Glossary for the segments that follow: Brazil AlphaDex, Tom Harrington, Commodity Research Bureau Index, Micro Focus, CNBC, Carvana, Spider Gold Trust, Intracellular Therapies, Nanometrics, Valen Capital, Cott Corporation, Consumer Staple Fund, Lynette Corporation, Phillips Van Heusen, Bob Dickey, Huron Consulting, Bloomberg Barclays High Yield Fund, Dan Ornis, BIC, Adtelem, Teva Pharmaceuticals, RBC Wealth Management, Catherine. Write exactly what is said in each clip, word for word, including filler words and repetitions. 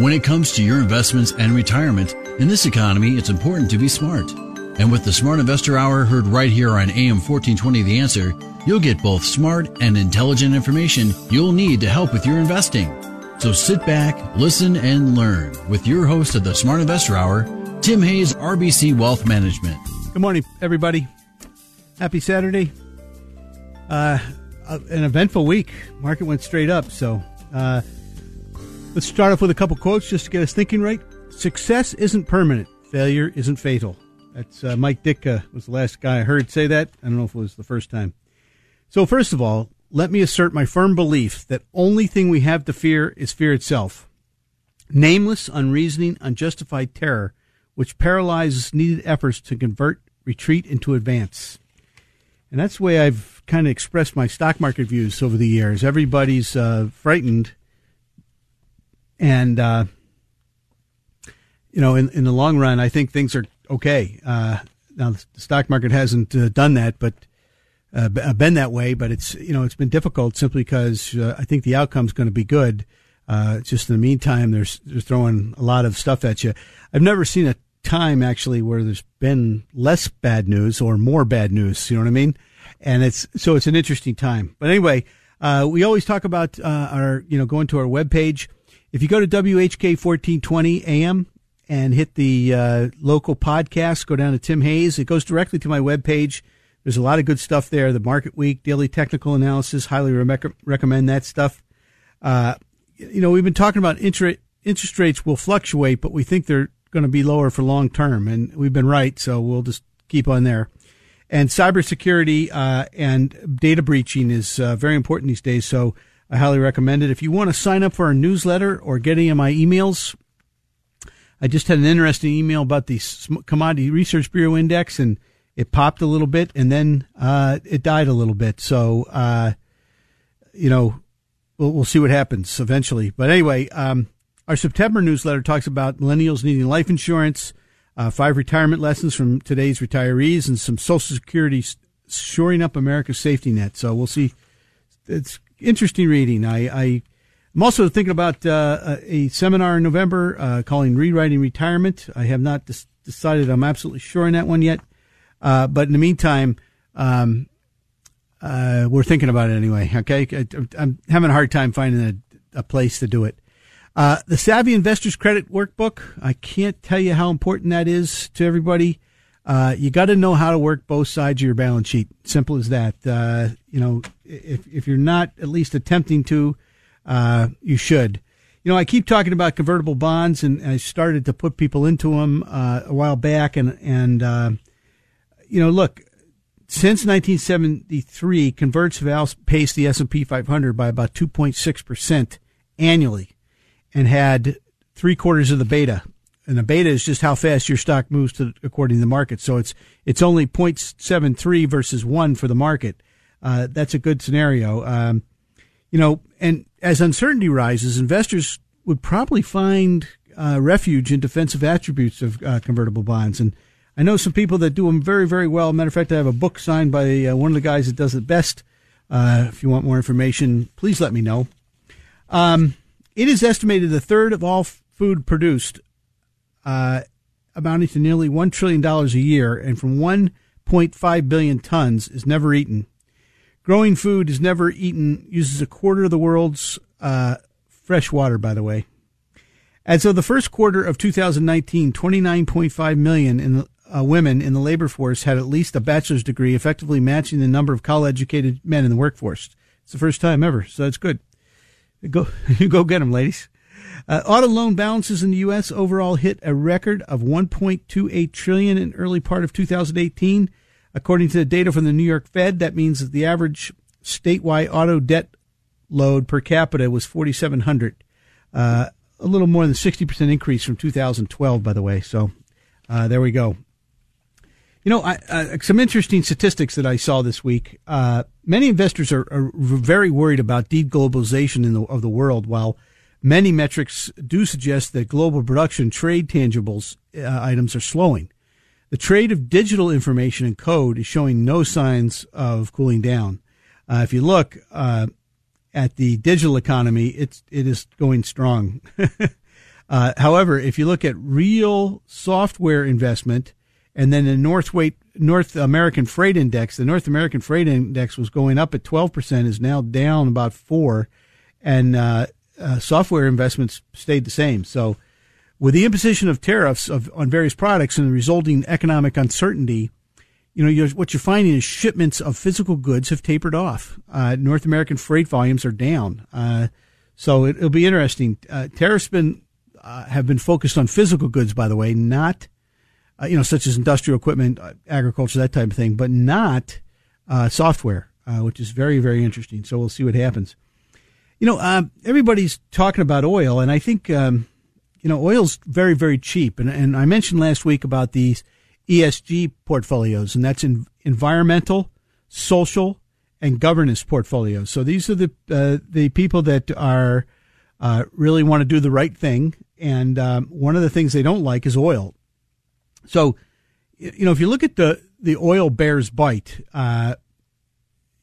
When it comes to your investments and retirement, in this economy, it's important to be smart. And with the Smart Investor Hour heard right here on A M fourteen twenty The Answer, you'll get both smart and intelligent information you'll need to help with your investing. So sit back, listen, and learn with your host of the Smart Investor Hour, Tim Hayes, R B C Wealth Management. Good morning, everybody. Happy Saturday. Uh, an eventful week. Market went straight up, so... Uh, Let's start off with a couple quotes just to get us thinking right. Success isn't permanent. Failure isn't fatal. That's uh, Mike Ditka was the last guy I heard say that. I don't know if it was the first time. So first of all, let me assert my firm belief that only thing we have to fear is fear itself. Nameless, unreasoning, unjustified terror, which paralyzes needed efforts to convert retreat into advance. And that's the way I've kind of expressed my stock market views over the years. Everybody's uh, frightened. And, uh, you know, in, in the long run, I think things are okay. Uh, now, the stock market hasn't uh, done that, but uh, been that way. But it's, you know, it's been difficult simply because uh, I think the outcome's going to be good. Uh, just in the meantime, they're, they're throwing a lot of stuff at you. I've never seen a time, actually, where there's been less bad news or more bad news. You know what I mean? And it's so it's an interesting time. But anyway, uh, we always talk about uh, our, you know, going to our webpage. If you go to W H K fourteen twenty A M and hit the uh, local podcast, go down to Tim Hayes. It goes directly to my webpage. There's a lot of good stuff there. The Market Week, Daily Technical Analysis, highly re- recommend that stuff. Uh, you know, we've been talking about inter- interest rates will fluctuate, but we think they're going to be lower for long term. And we've been right, so we'll just keep on there. And cybersecurity uh, and data breaching is uh, very important these days, so I highly recommend it. If you want to sign up for our newsletter or get any of my emails, I just had an interesting email about the Commodity Research Bureau Index, and it popped a little bit, and then uh, it died a little bit. So, uh, you know, we'll, we'll see what happens eventually. But anyway, um, our September newsletter talks about millennials needing life insurance, uh, five retirement lessons from today's retirees, and some Social Security shoring up America's safety net. So we'll see. It's interesting reading. I, I, I'm also thinking about uh, a seminar in November uh, calling Rewriting Retirement. I have not des- decided I'm absolutely sure on that one yet. Uh, but in the meantime, um, uh, we're thinking about it anyway. Okay. I, I'm having a hard time finding a, a place to do it. Uh, the Savvy Investors Credit Workbook. I can't tell you how important that is to everybody. Uh, you got to know how to work both sides of your balance sheet. Simple as that. Uh, you know, if if you're not at least attempting to, uh, you should. You know, I keep talking about convertible bonds, and I started to put people into them uh, a while back. And and uh, you know, look, since nineteen seventy-three, converts have outpaced the S and P five hundred by about two point six percent annually, and had three quarters of the beta. And the beta is just how fast your stock moves to, according to the market. So it's it's only zero point seven three versus one for the market. Uh, that's a good scenario. Um, you know, and as uncertainty rises, investors would probably find uh, refuge in defensive attributes of uh, convertible bonds. And I know some people that do them very, very well. Matter of fact, I have a book signed by uh, one of the guys that does it best. Uh, if you want more information, please let me know. Um, it is estimated a third of all f- food produced Uh, amounting to nearly one trillion dollars a year, and from one point five billion tons is never eaten. Growing food is never eaten uses a quarter of the world's uh, fresh water, by the way. As of the first quarter of two thousand nineteen, twenty-nine point five million in the, uh, women in the labor force had at least a bachelor's degree, effectively matching the number of college-educated men in the workforce. It's the first time ever, so that's good. Go, you go get them, ladies. Uh, auto loan balances in the U S overall hit a record of one point two eight trillion dollars in early part of two thousand eighteen. According to the data from the New York Fed, that means that the average statewide auto debt load per capita was four thousand seven hundred dollars, uh, a little more than sixty percent increase from two thousand twelve, by the way. So uh, there we go. You know, I, uh, some interesting statistics that I saw this week. Uh, many investors are, are very worried about deglobalization in the, of the world, while many metrics do suggest that global production trade tangibles uh, items are slowing. The trade of digital information and code is showing no signs of cooling down. Uh, if you look uh, at the digital economy, it's it is going strong. uh, however, if you look at real software investment, and then the North, weight, North American Freight Index, the North American Freight Index was going up at twelve percent, is now down about four, and uh, uh, software investments stayed the same. So with the imposition of tariffs of, on various products and the resulting economic uncertainty, you know, you're, what you're finding is shipments of physical goods have tapered off. Uh, North American freight volumes are down. Uh, so it, it'll be interesting. Uh, tariffs been, uh, have been focused on physical goods, by the way, not Uh, you know, such as industrial equipment, uh, agriculture, that type of thing, but not uh, software, uh, which is very, very interesting. So we'll see what happens. You know, um, everybody's talking about oil, and I think, um, you know, oil's very, very cheap. And, and I mentioned last week about these E S G portfolios, and that's in environmental, social, and governance portfolios. So these are the uh, the people that are uh, really want to do the right thing. And um, one of the things they don't like is oil. So, you know, if you look at the, the oil bear's bite, uh,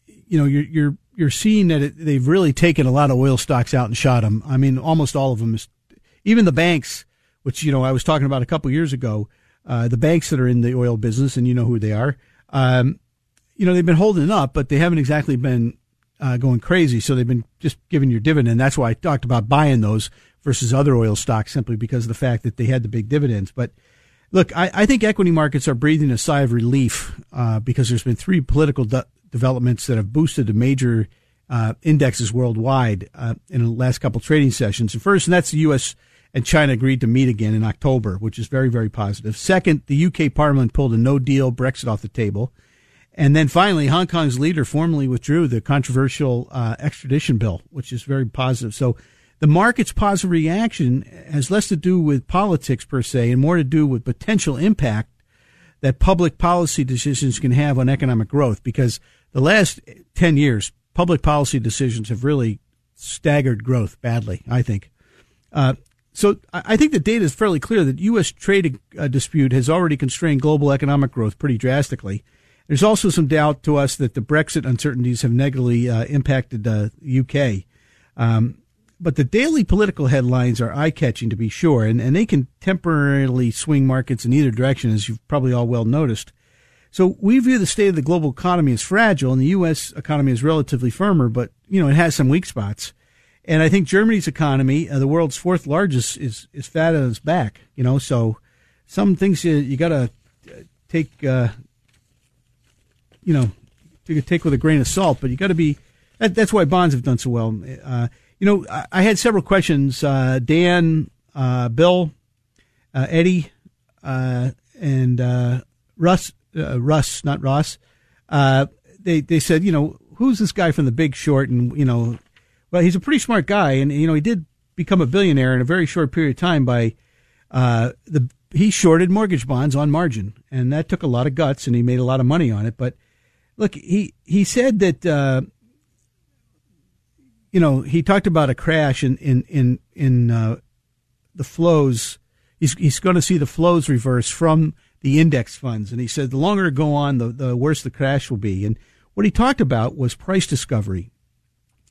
you know, you're, you're, you're seeing that it, they've really taken a lot of oil stocks out and shot them. I mean, almost all of them, is, even the banks, which, you know, I was talking about a couple of years ago, uh, the banks that are in the oil business, and you know who they are. Um, you know, they've been holding up, but they haven't exactly been, uh, going crazy. So they've been just giving your dividend. That's why I talked about buying those versus other oil stocks, simply because of the fact that they had the big dividends. But, look, I, I think equity markets are breathing a sigh of relief uh, because there's been three political de- developments that have boosted the major uh, indexes worldwide uh, in the last couple trading sessions. And first, and that's the U S and China agreed to meet again in October, which is very, very positive. Second, the U K Parliament pulled a no-deal Brexit off the table. And then finally, Hong Kong's leader formally withdrew the controversial uh, extradition bill, which is very positive. So the market's positive reaction has less to do with politics per se and more to do with potential impact that public policy decisions can have on economic growth, because the last ten years, public policy decisions have really staggered growth badly, I think. Uh, so I think the data is fairly clear that U S trade uh, dispute has already constrained global economic growth pretty drastically. There's also some doubt to us that the Brexit uncertainties have negatively uh, impacted the U K. Um But the daily political headlines are eye-catching, to be sure, and, and they can temporarily swing markets in either direction, as you've probably all well noticed. So we view the state of the global economy as fragile, and the U S economy is relatively firmer, but, you know, it has some weak spots. And I think Germany's economy, uh, the world's fourth largest, is, is fat on its back, you know. So some things you, you got to take, uh, you know, you could take with a grain of salt, but you got to be that, – that's why bonds have done so well. Uh You know, I had several questions, uh, Dan, uh, Bill, uh, Eddie, uh, and, uh, Russ, uh, Russ, not Ross. Uh, they, they said, you know, who's this guy from The Big Short? And, you know, well, he's a pretty smart guy. And, you know, he did become a billionaire in a very short period of time by, uh, the, he shorted mortgage bonds on margin. And that took a lot of guts, and he made a lot of money on it. But look, he, he said that, uh, you know, he talked about a crash in in in in uh, the flows. He's he's going to see the flows reverse from the index funds, and he said the longer it go on, the the worse the crash will be. And what he talked about was price discovery.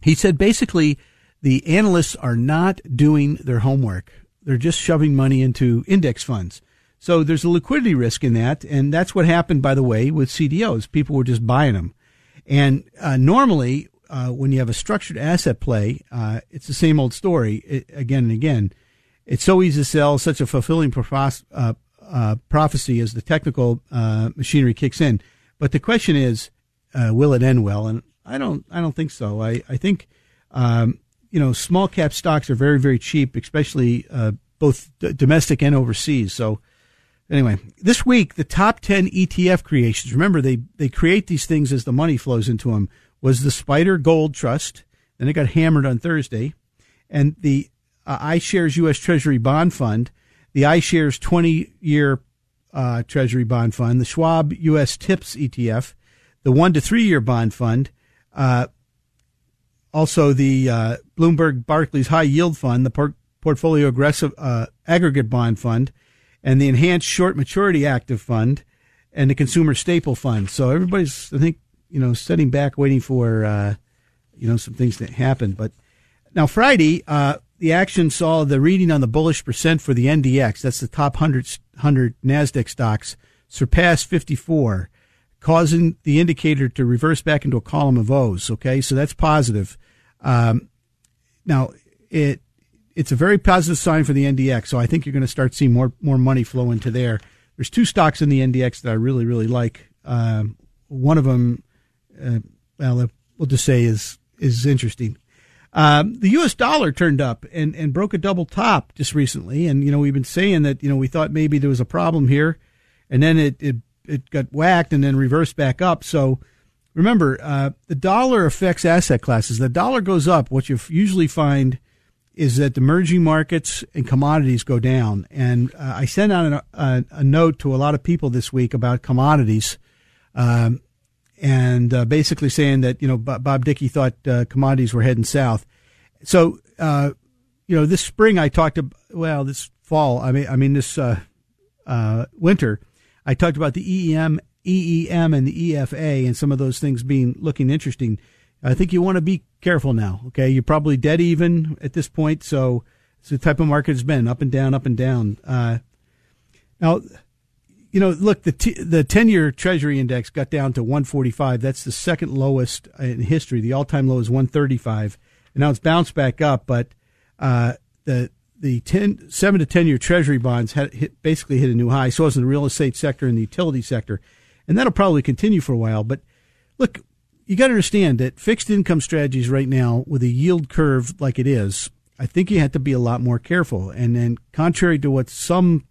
He said basically the analysts are not doing their homework; they're just shoving money into index funds. So there's a liquidity risk in that, and that's what happened, by the way, with C D Os. People were just buying them, and uh, normally. Uh, when you have a structured asset play, uh, it's the same old story it, again and again. It's so easy to sell such a fulfilling prophes- uh, uh, prophecy as the technical uh, machinery kicks in. But the question is, uh, will it end well? And I don't, I don't think so. I, I think, um, you know, small cap stocks are very, very cheap, especially uh, both d- domestic and overseas. So anyway, this week, the top ten E T F creations, remember they, they create these things as the money flows into them, was the Spider Gold Trust. Then it got hammered on Thursday. And the uh, iShares U S. Treasury Bond Fund, the iShares twenty-year uh, Treasury Bond Fund, the Schwab U S. TIPS E T F, the one to three-year bond fund, uh, also the uh, Bloomberg Barclays High Yield Fund, the por- Portfolio Aggressive uh, Aggregate Bond Fund, and the Enhanced Short Maturity Active Fund, and the Consumer Staple Fund. So everybody's, I think, you know, sitting back waiting for, uh, you know, some things that happen. But now Friday, uh, the action saw the reading on the bullish percent for the N D X. That's the top one hundred, one hundred NASDAQ stocks surpass fifty-four, causing the indicator to reverse back into a column of O's. Okay. So that's positive. Um, now it, it's a very positive sign for the N D X. So I think you're going to start seeing more, more money flow into there. There's two stocks in the N D X that I really, really like. Um, one of them, Uh, well, we'll just say is is interesting. Um, the U S dollar turned up and, and broke a double top just recently. And, you know, we've been saying that, you know, we thought maybe there was a problem here. And then it it, it got whacked and then reversed back up. So remember, uh, the dollar affects asset classes. The dollar goes up. What you usually find is that the emerging markets and commodities go down. And uh, I sent out an, a, a note to a lot of people this week about commodities. Um And uh, basically saying that, you know, Bob Dickey thought uh, commodities were heading south. So, uh, you know, this spring I talked about, well, this fall, I mean, I mean this uh, uh, winter, I talked about the E E M, E E M and the E F A and some of those things being looking interesting. I think you want to be careful now. Okay. You're probably dead even at this point. So it's the type of market it's been up and down, up and down. Uh, now, You know, look, the t- the ten-year Treasury index got down to one forty-five. That's the second lowest in history. The all-time low is one thirty-five. And now it's bounced back up, but uh, the the ten, seven to ten-year Treasury bonds had hit, basically hit a new high. So was in the real estate sector and the utility sector. And that'll probably continue for a while. But, look, you got to understand that fixed income strategies right now with a yield curve like it is, I think you have to be a lot more careful. And then contrary to what some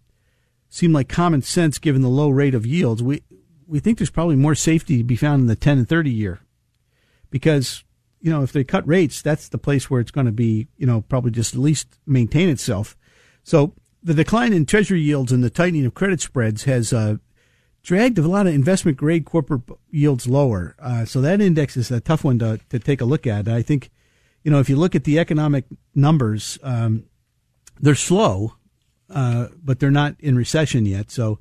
seem like common sense, given the low rate of yields, we we think there's probably more safety to be found in the ten and thirty year, because, you know, if they cut rates, that's the place where it's going to be, you know, probably just at least maintain itself. So the decline in treasury yields and the tightening of credit spreads has uh, dragged a lot of investment grade corporate yields lower. Uh, so that index is a tough one to to take a look at. I think, you know, if you look at the economic numbers, um, they're slow. Uh, but they're not in recession yet. So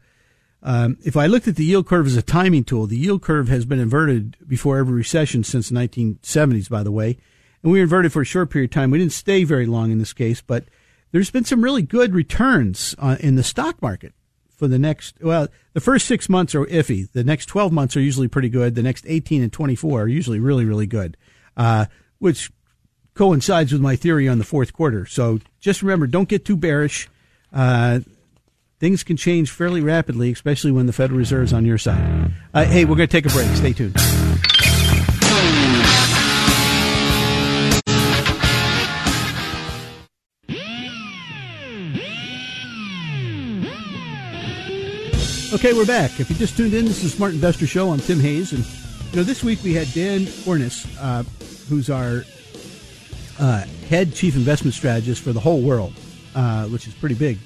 um, if I looked at the yield curve as a timing tool, the yield curve has been inverted before every recession since the nineteen seventies, by the way. And we were inverted for a short period of time. We didn't stay very long in this case, but there's been some really good returns uh, in the stock market for the next, well, the first six months are iffy. The next twelve months are usually pretty good. The next eighteen and twenty-four are usually really, really good, uh, which coincides with my theory on the fourth quarter. So just remember, don't get too bearish. Uh, things can change fairly rapidly, especially when the Federal Reserve's on your side. Uh, hey, we're going to take a break. Stay tuned. Okay, we're back. If you just tuned in, this is the Smart Investor Show. I'm Tim Hayes. And, you know, this week we had Dan Ornis, uh, who's our uh, head chief investment strategist for the whole world. Uh, which is pretty big.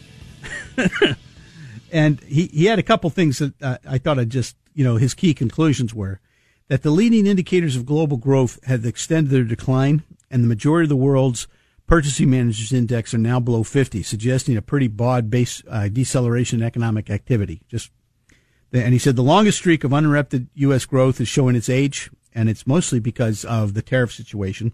And he, he had a couple things that uh, I thought I'd just, you know, his key conclusions were that the leading indicators of global growth have extended their decline, and the majority of the world's purchasing managers index are now below fifty, suggesting a pretty broad base uh, deceleration in economic activity. Just, and he said the longest streak of uninterrupted U S growth is showing its age, and it's mostly because of the tariff situation.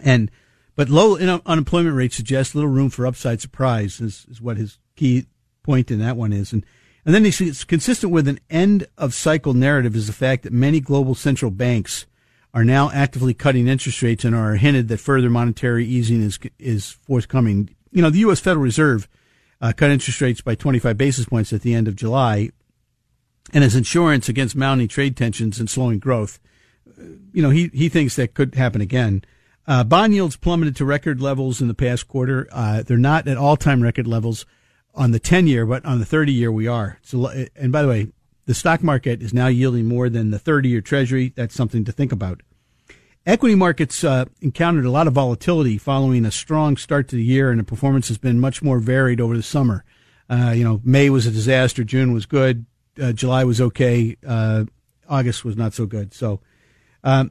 And But low unemployment rates suggest little room for upside surprise is, is what his key point in that one is. And and then he says, consistent with an end-of-cycle narrative is the fact that many global central banks are now actively cutting interest rates and are hinted that further monetary easing is is forthcoming. You know, the U S. Federal Reserve uh, cut interest rates by twenty-five basis points at the end of July, and as insurance against mounting trade tensions and slowing growth, you know, he, he thinks that could happen again. Uh, bond yields plummeted to record levels in the past quarter. Uh, they're not at all-time record levels on the ten-year, but on the thirty-year we are. So, and by the way, the stock market is now yielding more than the thirty-year Treasury. That's something to think about. Equity markets uh, encountered a lot of volatility following a strong start to the year, and the performance has been much more varied over the summer. Uh, you know, May was a disaster, June was good, uh, July was okay, uh, August was not so good. So um,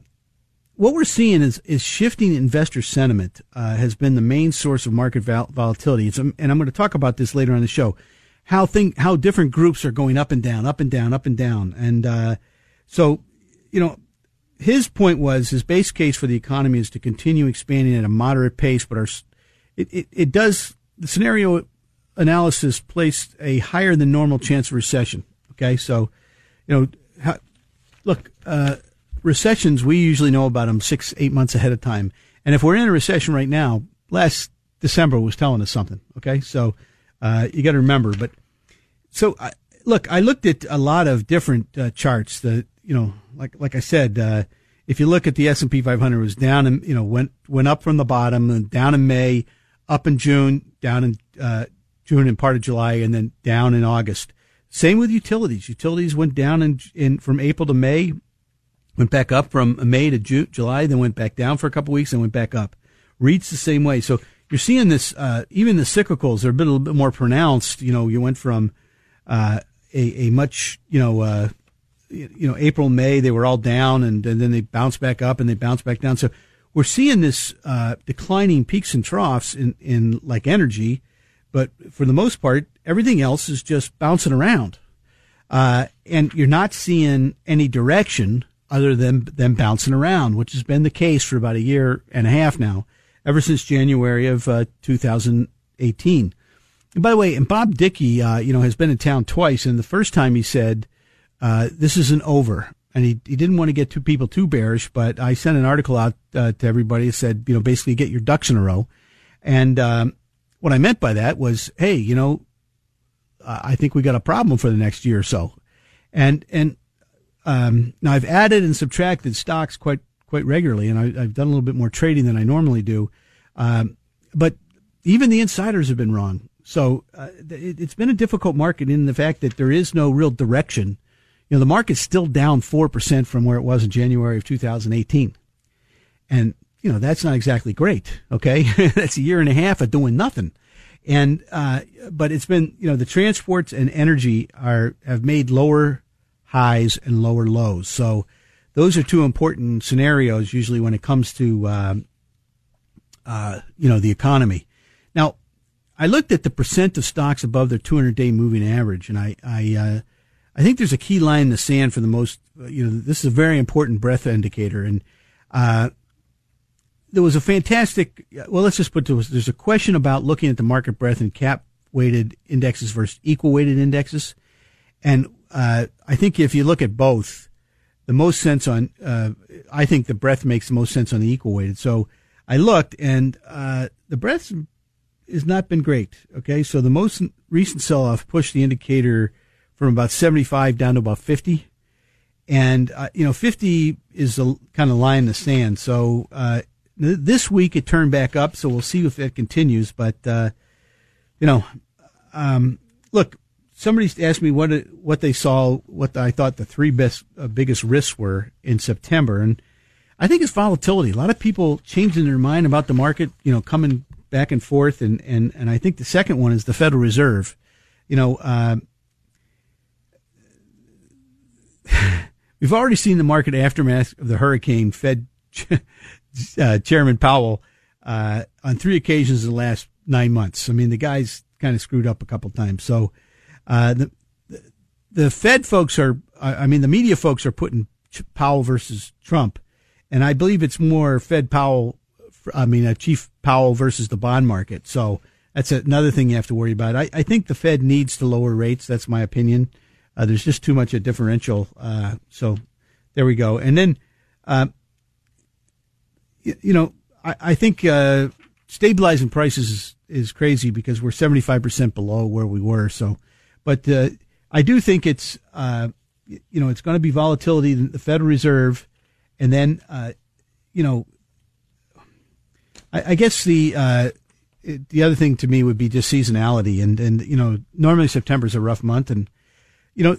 what we're seeing is, is shifting investor sentiment uh, has been the main source of market vol- volatility. It's, and I'm going to talk about this later on the show, how thing, how different groups are going up and down, up and down, up and down. And uh, so, you know, his point was his base case for the economy is to continue expanding at a moderate pace, but our it, it, it does the scenario analysis placed a higher than normal chance of recession. Okay, so you know, how, look, uh, recessions we usually know about them six, eight months ahead of time, and if we're in a recession right now, last December was telling us something. Okay, so uh, you got to remember. But so I, look, I looked at a lot of different uh, charts that. You know, like like I said, uh, if you look at the S and P five hundred, it was down and you know went went up from the bottom, and down in May, up in June, down in uh, June and part of July, and then down in August. Same with utilities. Utilities went down in, in from April to May, went back up from May to June, July, then went back down for a couple of weeks, and went back up. REITs the same way. So you're seeing this. Uh, even the cyclicals are a, bit, a little bit more pronounced. You know, you went from uh, a a much you know. Uh, you know, April, May, they were all down, and, and then they bounced back up, and they bounced back down. So we're seeing this uh, declining peaks and troughs in, in like energy, but for the most part, everything else is just bouncing around. Uh, and you're not seeing any direction other than them bouncing around, which has been the case for about a year and a half now, ever since January of uh, two thousand eighteen. And by the way, and Bob Dickey, uh, you know, has been in town twice, and the first time he said, Uh, this isn't over. And he, he didn't want to get two people too bearish, but I sent an article out uh, to everybody that said, you know, basically get your ducks in a row. And um, what I meant by that was, hey, you know, uh, I think we got a problem for the next year or so. And and um, now I've added and subtracted stocks quite quite regularly, and I, I've done a little bit more trading than I normally do. Um, but even the insiders have been wrong. So uh, it, it's been a difficult market in the fact that there is no real direction. You know, the market's still down four percent from where it was in January of two thousand eighteen. And, you know, that's not exactly great, okay? That's a year and a half of doing nothing. And, uh, but it's been, you know, the transports and energy are, have made lower highs and lower lows. So those are two important scenarios usually when it comes to, um, uh, you know, the economy. Now, I looked at the percent of stocks above their two hundred day moving average, and I, I, uh, I think there's a key line in the sand for the most, you know, this is a very important breadth indicator. And, uh, there was a fantastic, well, let's just put to us, there's a question about looking at the market breadth and cap weighted indexes versus equal weighted indexes. And, uh, I think if you look at both, the most sense on, uh, I think the breadth makes the most sense on the equal weighted. So I looked and, uh, the breadth has not been great. Okay. So the most recent sell off pushed the indicator from about seventy-five down to about fifty. And, uh, you know, fifty is the kind of line in the sand. So, uh, th- this week it turned back up. So we'll see if it continues. But, uh, you know, um, look, somebody asked me what, what they saw, what I thought the three best, uh, biggest risks were in September. And I think it's volatility. A lot of people changing their mind about the market, you know, coming back and forth. And, and, and I think the second one is the Federal Reserve, you know, uh, we've already seen the market aftermath of the hurricane. Fed uh, Chairman Powell uh, on three occasions in the last nine months. I mean, the guy's kind of screwed up a couple times. So uh, the, the the Fed folks are, I mean, the media folks are putting Powell versus Trump, and I believe it's more Fed Powell. I mean, uh, Chief Powell versus the bond market. So that's another thing you have to worry about. I, I think the Fed needs to lower rates. That's my opinion. Uh, there's just too much a differential. Uh, so there we go. And then, uh, you, you know, I, I think uh, stabilizing prices is, is crazy because we're seventy-five percent below where we were. So, but uh, I do think it's, uh, you know, it's going to be volatility, the Federal Reserve. And then, uh, you know, I, I guess the uh, it, the other thing to me would be just seasonality. And, and you know, normally September is a rough month, and you know,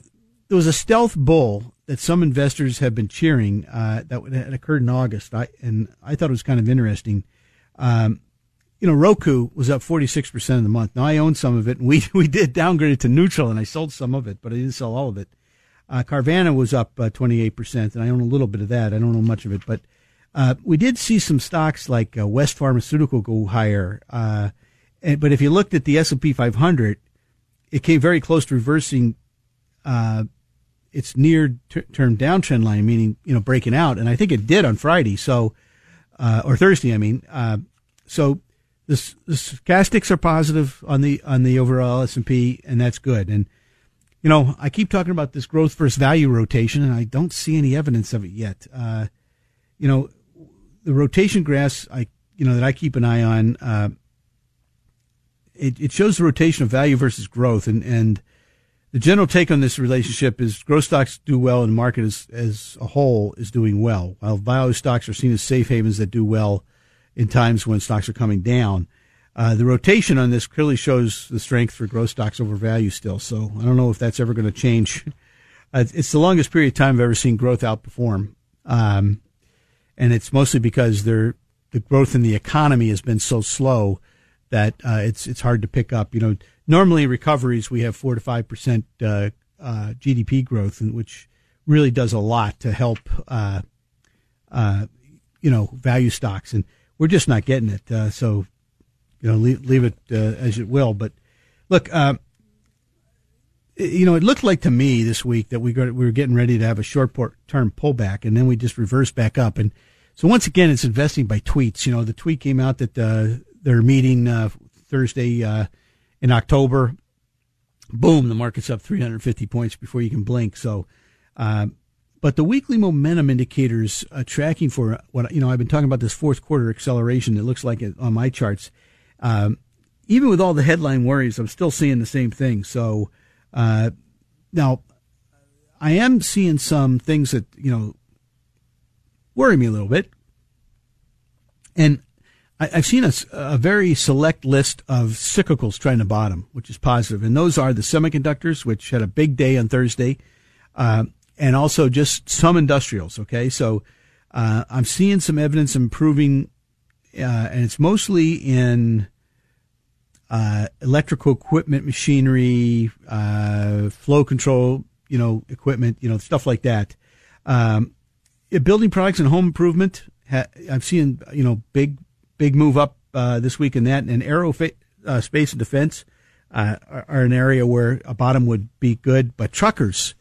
there was a stealth bull that some investors have been cheering uh, that had occurred in August, I, and I thought it was kind of interesting. Um, you know, Roku was up forty-six percent in the month. Now, I own some of it, and we, we did downgrade it to neutral, and I sold some of it, but I didn't sell all of it. Uh, Carvana was up uh, twenty-eight percent, and I own a little bit of that. I don't own much of it, but uh, we did see some stocks like uh, West Pharmaceutical go higher. Uh, and, but if you looked at the S and P five hundred, it came very close to reversing uh, its near-term downtrend line, meaning, you know, breaking out. And I think it did on Friday, so uh, or Thursday, I mean. Uh, so the, the stochastics are positive on the on the overall S and P, and that's good. And you know, I keep talking about this growth versus value rotation, and I don't see any evidence of it yet. Uh, you know, the rotation graphs, I you know that I keep an eye on. Uh, it, it shows the rotation of value versus growth, and and the general take on this relationship is growth stocks do well, and the market as as a whole is doing well, while value stocks are seen as safe havens that do well in times when stocks are coming down. Uh, the rotation on this clearly shows the strength for growth stocks over value still. So I don't know if that's ever going to change. Uh, it's the longest period of time I've ever seen growth outperform. Um, and it's mostly because they're, the growth in the economy has been so slow that, uh, it's, it's hard to pick up. You know, normally recoveries, we have four to five percent, uh, uh, G D P growth, which really does a lot to help, uh, uh, you know, value stocks. And we're just not getting it. Uh, so, You know, leave, leave it uh, as it will. But look, uh, you know, it looked like to me this week that we got, we were getting ready to have a short-term pullback, and then we just reversed back up. And so once again, it's investing by tweets. You know, the tweet came out that uh, they're meeting uh, Thursday uh, in October. Boom, the market's up three hundred fifty points before you can blink. So, uh, but the weekly momentum indicators uh, tracking for what, you know, I've been talking about this fourth quarter acceleration. It looks like it on my charts. Um, even with all the headline worries, I'm still seeing the same thing. So, uh, now I am seeing some things that, you know, worry me a little bit. And I, I've seen a, a very select list of cyclicals trying to bottom, which is positive. And those are the semiconductors, which had a big day on Thursday, uh, and also just some industrials. Okay. So, uh, I'm seeing some evidence improving, uh, and it's mostly in, Uh, electrical equipment, machinery, uh, flow control, you know, equipment, you know, stuff like that. Um, building products and home improvement. Ha- I've seen, you know, big, big move up, uh, this week in that, and aerospace uh, space and defense, uh, are, are an area where a bottom would be good. But truckers,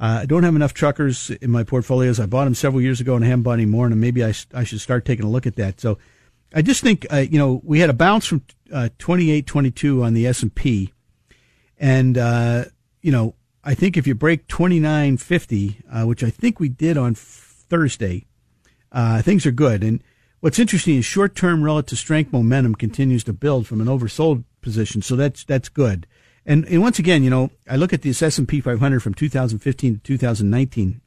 uh, I don't have enough truckers in my portfolios. I bought them several years ago and I haven't bought any more. And maybe I, sh- I should start taking a look at that. So I just think, uh, you know, we had a bounce from uh, twenty-eight twenty-two on the S and P, and uh, you know, I think if you break twenty-nine fifty, uh, which I think we did on Thursday, uh, things are good. And what's interesting is short-term relative strength momentum continues to build from an oversold position, so that's that's good. And and once again, you know, I look at this S and P five hundred from two thousand fifteen to two thousand nineteen,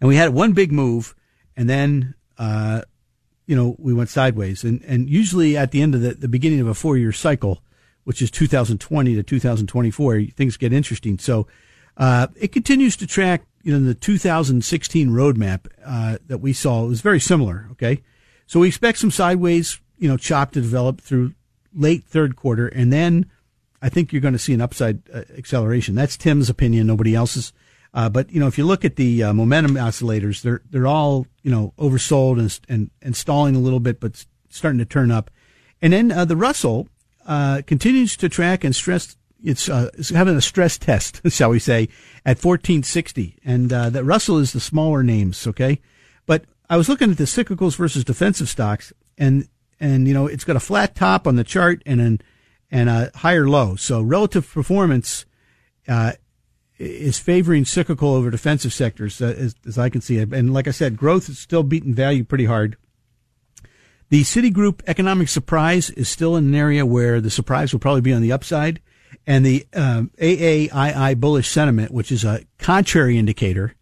and we had one big move, and then. Uh, you know, we went sideways. And, and usually at the end of the, the beginning of a four-year cycle, which is two thousand twenty to two thousand twenty-four, things get interesting. So uh, it continues to track, you know, the two thousand sixteen roadmap uh, that we saw. It was very similar, okay? So we expect some sideways, you know, chop to develop through late third quarter, and then I think you're going to see an upside uh, acceleration. That's Tim's opinion, nobody else's. Uh, but, you know, if you look at the uh, momentum oscillators, they're they're all, you know, oversold and, and, and stalling a little bit, but starting to turn up. And then uh, the Russell uh, continues to track and stress. It's, uh, it's having a stress test, shall we say, at fourteen sixty. And uh, that Russell is the smaller names, okay? But I was looking at the cyclicals versus defensive stocks, and, and you know, it's got a flat top on the chart and, an, and a higher low. So relative performance uh is favoring cyclical over defensive sectors, uh, as, as I can see it. And like I said, growth is still beating value pretty hard. The Citigroup economic surprise is still in an area where the surprise will probably be on the upside. And the um, triple A bullish sentiment, which is a contrary indicator.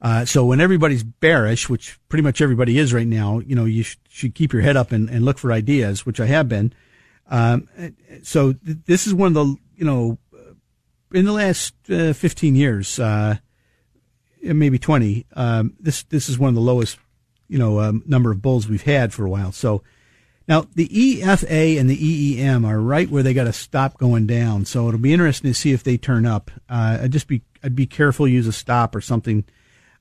Uh, so when everybody's bearish, which pretty much everybody is right now, you know, you sh- should keep your head up and, and look for ideas, which I have been. Um, so th- this is one of the, you know, in the last uh, fifteen years, uh, maybe twenty. Um, this this is one of the lowest, you know, um, number of bulls we've had for a while. So now the E F A and the E E M are right where they got to stop going down. So it'll be interesting to see if they turn up. Uh, I'd just be I'd be careful, use a stop or something.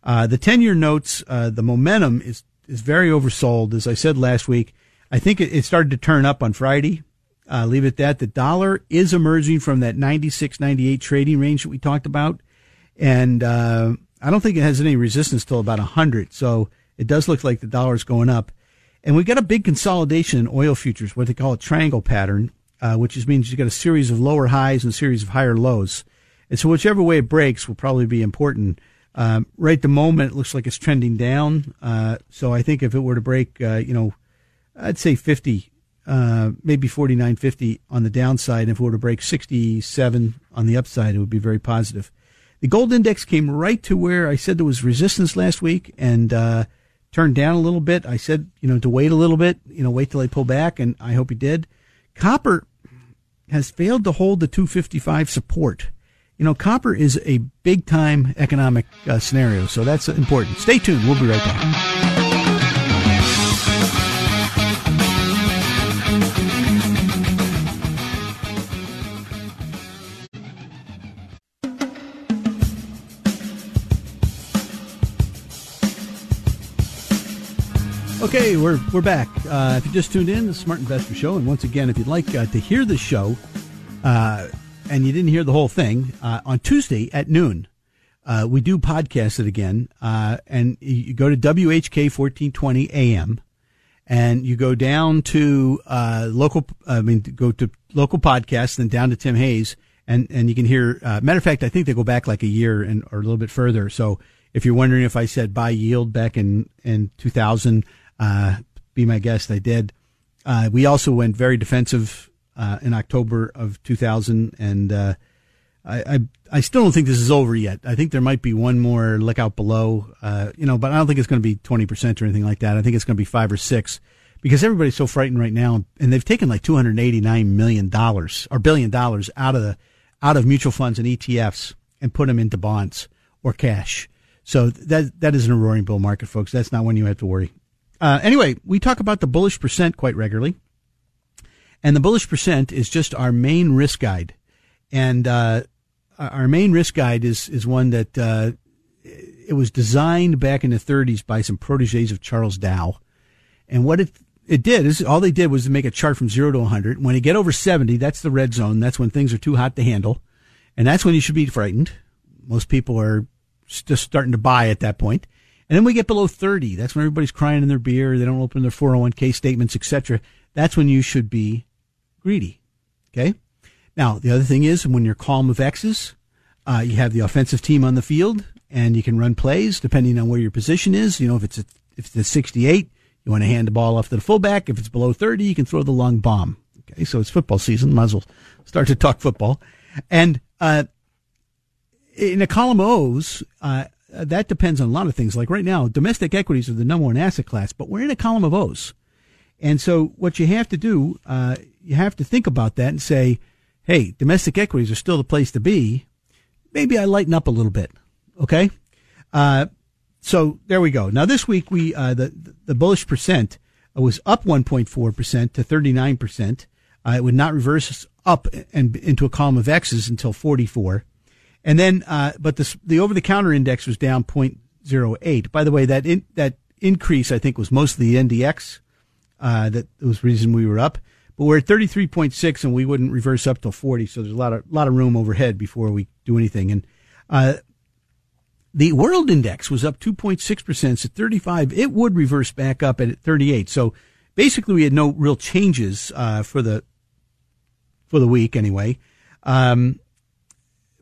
Uh, the ten-year notes, uh, the momentum is is very oversold, as I said last week. I think it, it started to turn up on Friday. Uh, leave it at that. The dollar is emerging from that ninety-six ninety-eight trading range that we talked about. And, uh, I don't think it has any resistance till about one hundred. So it does look like the dollar's going up. And we've got a big consolidation in oil futures, what they call a triangle pattern, uh, which is means you've got a series of lower highs and a series of higher lows. And so whichever way it breaks will probably be important. Um, right at the moment, it looks like it's trending down. Uh, so I think if it were to break, uh, you know, I'd say fifty. Uh, maybe forty-nine fifty on the downside. And if we were to break sixty-seven on the upside, it would be very positive. The gold index came right to where I said there was resistance last week and, uh, turned down a little bit. I said, you know, to wait a little bit, you know, wait till they pull back. And I hope he did. Copper has failed to hold the two fifty-five support. You know, copper is a big time economic uh, scenario. So that's important. Stay tuned. We'll be right back. Okay, we're we're back. Uh, if you just tuned in, the Smart Investor Show. And once again, if you'd like uh, to hear the show, uh, and you didn't hear the whole thing, uh, on Tuesday at noon, uh, we do podcast it again. Uh, and you go to W H K fourteen twenty A M, and you go down to uh, local. I mean, go to local podcasts, then down to Tim Hayes, and and you can hear. Uh, matter of fact, I think they go back like a year and or a little bit further. So if you're wondering if I said buy yield back in in two thousand. Uh, be my guest, I did. Uh, we also went very defensive, uh, in October of two thousand. And, uh, I, I, I still don't think this is over yet. I think there might be one more look out below, uh, you know, but I don't think it's going to be twenty percent or anything like that. I think it's going to be five or six because everybody's so frightened right now. And they've taken like two hundred eighty-nine million dollars or billion dollars out of the, out of mutual funds and E T Fs and put them into bonds or cash. So that, that isn't a roaring bull market, folks. That's not one you have to worry. Uh, anyway, we talk about the bullish percent quite regularly. And the bullish percent is just our main risk guide. And, uh, our main risk guide is, is one that, uh, it was designed back in the thirties by some proteges of Charles Dow. And what it, it did is all they did was to make a chart from zero to one hundred. When you get over seventy, that's the red zone. That's when things are too hot to handle. And that's when you should be frightened. Most people are just starting to buy at that point. And then we get below thirty. That's when everybody's crying in their beer. They don't open their four oh one k statements, et cetera. That's when you should be greedy. Okay. Now, the other thing is when you're calm with X's, uh, you have the offensive team on the field and you can run plays depending on where your position is. You know, if it's, a, if it's sixty-eight, you want to hand the ball off to the fullback. If it's below thirty, you can throw the long bomb. Okay. So it's football season. Might as well start to talk football. And, uh, in the column O's, uh, Uh, that depends on a lot of things. Like right now, domestic equities are the number one asset class, but we're in a column of O's. And so what you have to do, uh, you have to think about that and say, hey, domestic equities are still the place to be. Maybe I lighten up a little bit. Okay. Uh, so there we go. Now this week we, uh, the, the bullish percent was up one point four percent to thirty-nine percent. Uh, it would not reverse up and into a column of X's until forty-four. And then, uh, but the, the over-the-counter index was down zero point zero eight. By the way, that in, that increase, I think, was mostly the N D X. Uh, that was the reason we were up. But we're at thirty-three point six, and we wouldn't reverse up till forty. So there's a lot of lot of room overhead before we do anything. And uh, the world index was up two point six percent, so thirty-five. It would reverse back up at thirty-eight. So basically, we had no real changes uh, for the for the week anyway. Um,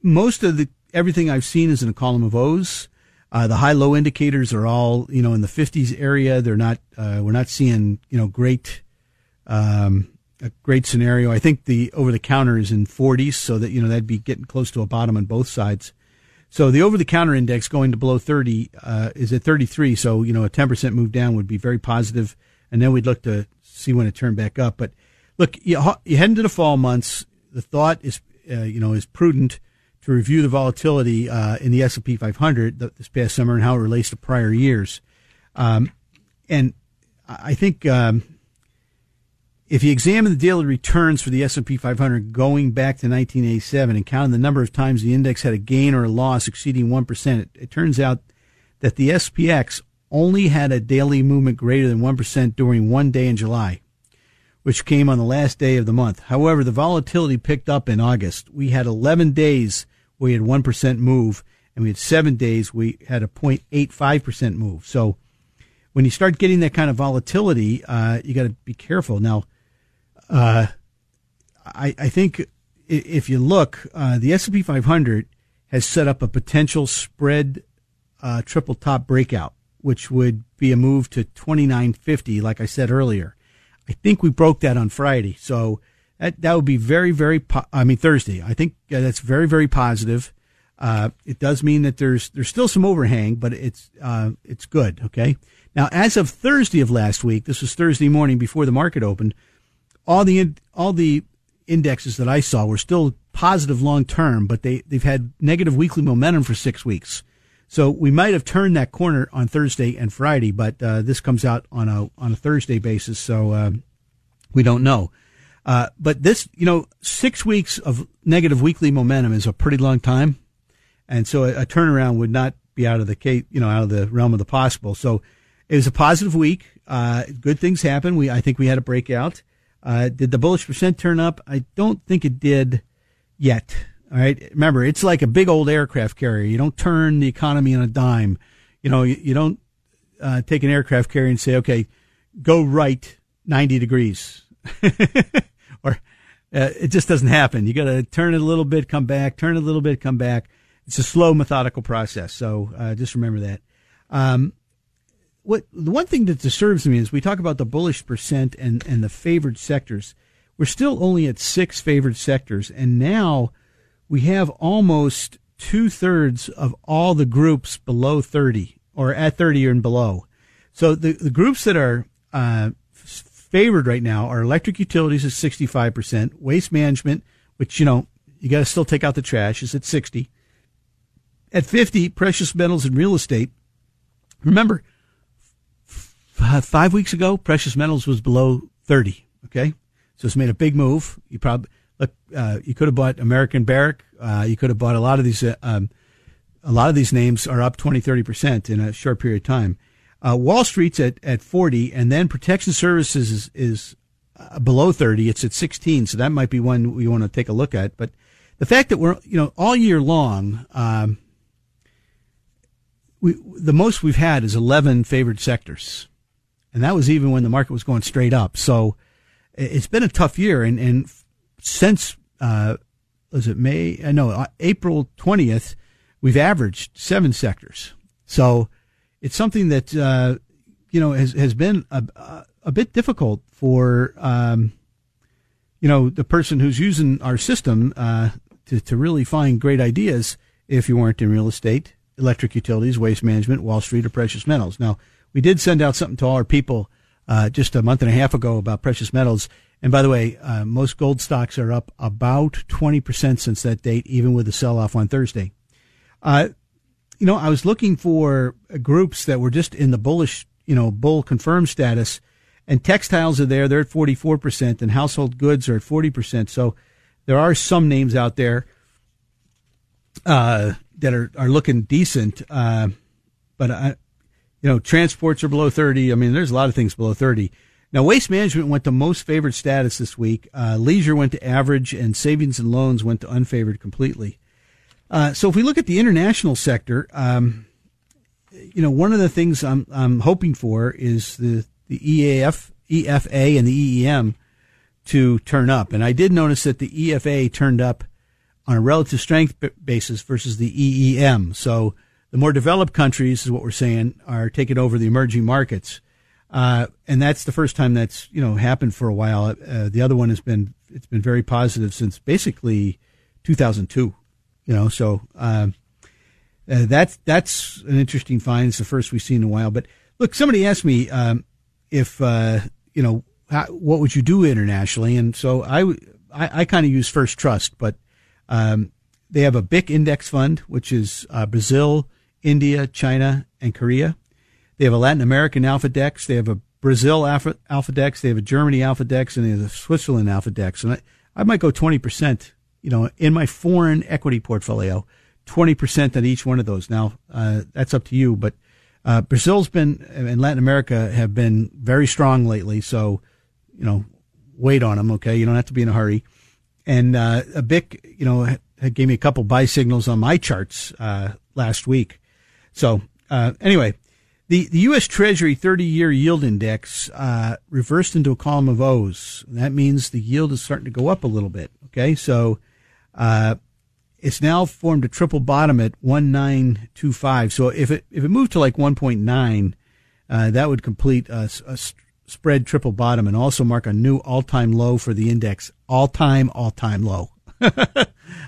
Most of the everything I've seen is in a column of O's. Uh, the high-low indicators are all, you know, in the fifties area. They're not. Uh, we're not seeing, you know, great, um, a great scenario. I think the over-the-counter is in forties, so that you know that'd be getting close to a bottom on both sides. So the over-the-counter index going to below thirty uh, is at thirty-three. So you know a ten percent move down would be very positive, and then we'd look to see when it turned back up. But look, you, you head into the fall months. The thought is, uh, you know, is prudent. to review the volatility uh, in the S and P five hundred this past summer and how it relates to prior years. Um, and I think um, if you examine the daily returns for the S and P five hundred going back to nineteen eighty-seven and counted the number of times the index had a gain or a loss exceeding one percent, it, it turns out that the S P X only had a daily movement greater than one percent during one day in July, which came on the last day of the month. However, the volatility picked up in August. We had eleven days where we had one percent move, and we had seven days we had a zero point eight five percent move. So when you start getting that kind of volatility, uh, you got to be careful. Now, uh, I, I think if you look, uh, the S and P five hundred has set up a potential spread uh, triple top breakout, which would be a move to twenty-nine fifty, like I said earlier. I think we broke that on Friday. So that, that would be very, very, po- I mean, Thursday. I think that's very, very positive. Uh, it does mean that there's, there's still some overhang, but it's, uh, it's good. Okay. Now, as of Thursday of last week, this was Thursday morning before the market opened, all the, in, all the indexes that I saw were still positive long term, but they, they've had negative weekly momentum for six weeks. So we might have turned that corner on Thursday and Friday, but uh, this comes out on a on a Thursday basis, so uh, we don't know. Uh, but this, you know, six weeks of negative weekly momentum is a pretty long time, and so a, a turnaround would not be out of the case, you know, out of the realm of the possible. So it was a positive week. Uh, good things happened. We I think we had a breakout. Uh, did the bullish percent turn up? I don't think it did yet. All right. Remember, it's like a big old aircraft carrier. You don't turn the economy on a dime. You know, you, you don't uh, take an aircraft carrier and say, okay, go right ninety degrees. Or uh, it just doesn't happen. You got to turn it a little bit, come back, turn it a little bit, come back. It's a slow, methodical process. So uh, just remember that. Um, what the one thing that disturbs me is we talk about the bullish percent and, and the favored sectors. We're still only at six favored sectors. And now we have almost two-thirds of all the groups below thirty or at thirty and below. So the, the groups that are uh, favored right now are electric utilities at sixty-five percent, waste management, which, you know, you got to still take out the trash, is at sixty. At fifty, precious metals and real estate. Remember, f- five weeks ago, precious metals was below thirty, okay? So it's made a big move. You probably... Look, uh, you could have bought American Barrick. Uh, you could have bought a lot of these. Uh, um, a lot of these names are up twenty, thirty percent in a short period of time. Uh, Wall Street's at, at forty, and then Protection Services is, is uh, below thirty. It's at sixteen, so that might be one we want to take a look at. But the fact that we're, you know, all year long, um, we the most we've had is eleven favored sectors, and that was even when the market was going straight up. So it's been a tough year, and and. Since, uh, was it May? Uh, no, April twentieth, we've averaged seven sectors. So it's something that, uh, you know, has, has been a, a bit difficult for, um, you know, the person who's using our system, uh, to, to really find great ideas if you weren't in real estate, electric utilities, waste management, Wall Street, or precious metals. Now, we did send out something to all our people, uh, just a month and a half ago about precious metals. And by the way, uh, most gold stocks are up about twenty percent since that date, even with the sell-off on Thursday. Uh, you know, I was looking for groups that were just in the bullish, you know, bull confirmed status, and textiles are there. They're at forty-four percent, and household goods are at forty percent. So there are some names out there uh, that are, are looking decent. Uh, but, I, you know, transports are below thirty. I mean, there's a lot of things below thirty. Now, waste management went to most favored status this week. Uh, leisure went to average, and savings and loans went to unfavored completely. Uh, so if we look at the international sector, um, you know, one of the things I'm, I'm hoping for is the, the E A F, E F A and the E E M to turn up. And I did notice that the E F A turned up on a relative strength basis versus the E E M. So the more developed countries, is what we're saying, are taking over the emerging markets. Uh, and that's the first time that's, you know, happened for a while. Uh, the other one has been, it's been very positive since basically two thousand two, you know, so, um, uh, that's, that's an interesting find. It's the first we've seen in a while. But look, somebody asked me, um, if, uh, you know, how, what would you do internationally? And so I, I, I kind of use First Trust, but, um, They have a B I C index fund, which is uh, Brazil, India, China, and Korea. They have a Latin American AlphaDex. They have a Brazil AlphaDex. They have a Germany AlphaDex, and they have a Switzerland AlphaDex. And I, I might go twenty percent, you know, in my foreign equity portfolio, twenty percent on each one of those. Now, uh, that's up to you, but uh, Brazil's been, and Latin America have been very strong lately. So, you know, wait on them, okay? You don't have to be in a hurry. And uh, a B I C, you know, gave me a couple buy signals on my charts uh, last week. So uh, anyway, the, the U S. Treasury thirty-year yield index uh, reversed into a column of O's. And that means the yield is starting to go up a little bit, okay? So uh, it's now formed a triple bottom at one nine two five. So if it if it moved to like one point nine, uh, that would complete a, a spread triple bottom and also mark a new all-time low for the index. All-time, all-time low.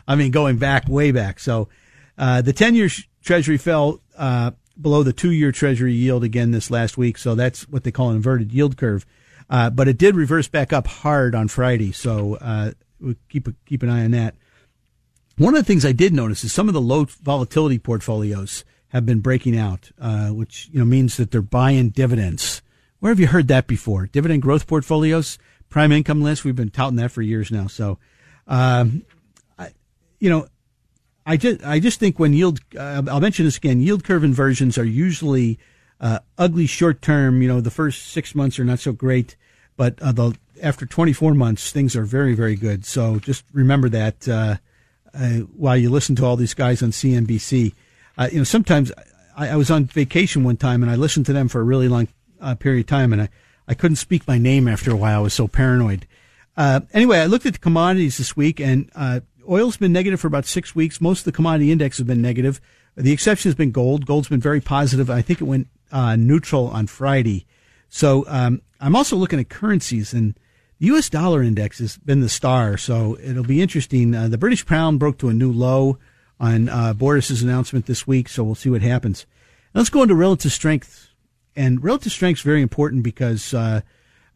I mean, going back, way back. So uh, the ten-year sh- Treasury fell uh, below the two-year Treasury yield again this last week. So that's what they call an inverted yield curve. Uh, but it did reverse back up hard on Friday. So uh, we'll keep, a, keep an eye on that. One of the things I did notice is some of the low volatility portfolios have been breaking out, uh, which you know means that they're buying dividends. Where have you heard that before? Dividend growth portfolios, prime income lists. We've been touting that for years now. So, um, I, you know, I just, I just think when yield, uh, I'll mention this again, yield curve inversions are usually, uh, ugly short term. You know, the first six months are not so great, but uh, the, after twenty-four months, things are very, very good. So just remember that, uh, uh, while you listen to all these guys on C N B C, uh, you know, sometimes I, I was on vacation one time and I listened to them for a really long Uh, period of time, and I, I couldn't speak my name after a while. I was so paranoid. Uh, anyway, I looked at the commodities this week, and uh, oil's been negative for about six weeks. Most of the commodity index has been negative. The exception has been gold. Gold's been very positive. I think it went uh, neutral on Friday. So um, I'm also looking at currencies, and the U S dollar index has been the star, so it'll be interesting. Uh, the British pound broke to a new low on uh, Boris's announcement this week, so we'll see what happens. Now let's go into relative strength. And relative strength is very important because, uh,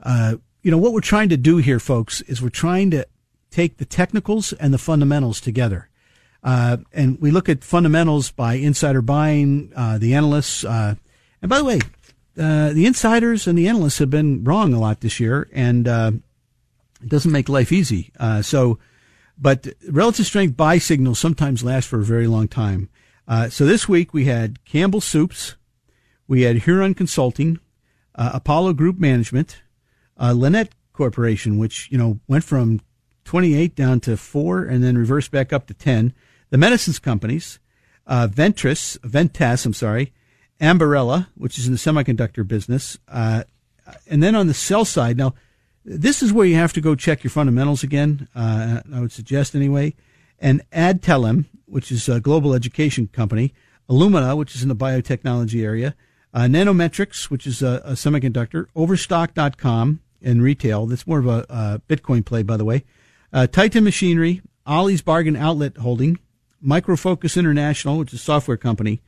uh, you know, what we're trying to do here, folks, is we're trying to take the technicals and the fundamentals together. Uh, and we look at fundamentals by insider buying, uh, the analysts. Uh, and by the way, uh, the insiders and the analysts have been wrong a lot this year, and uh, it doesn't make life easy. Uh, so, but relative strength buy signals sometimes last for a very long time. Uh, so this week we had Campbell Soups. We had Huron Consulting, uh, Apollo Group Management, uh, Lynette Corporation, which, you know, went from twenty-eight down to four and then reversed back up to ten. The medicines companies, uh, Ventris, Ventas, I'm sorry, Ambarella, which is in the semiconductor business. Uh, and then on the sell side, now, this is where you have to go check your fundamentals again, uh, I would suggest anyway, and Adtelem, which is a global education company, Illumina, which is in the biotechnology area, Uh, Nanometrics, which is a, a semiconductor, Overstock dot com in retail. That's more of a, a Bitcoin play, by the way. Uh, Titan Machinery, Ollie's Bargain Outlet Holding, Micro Focus International, which is a software company,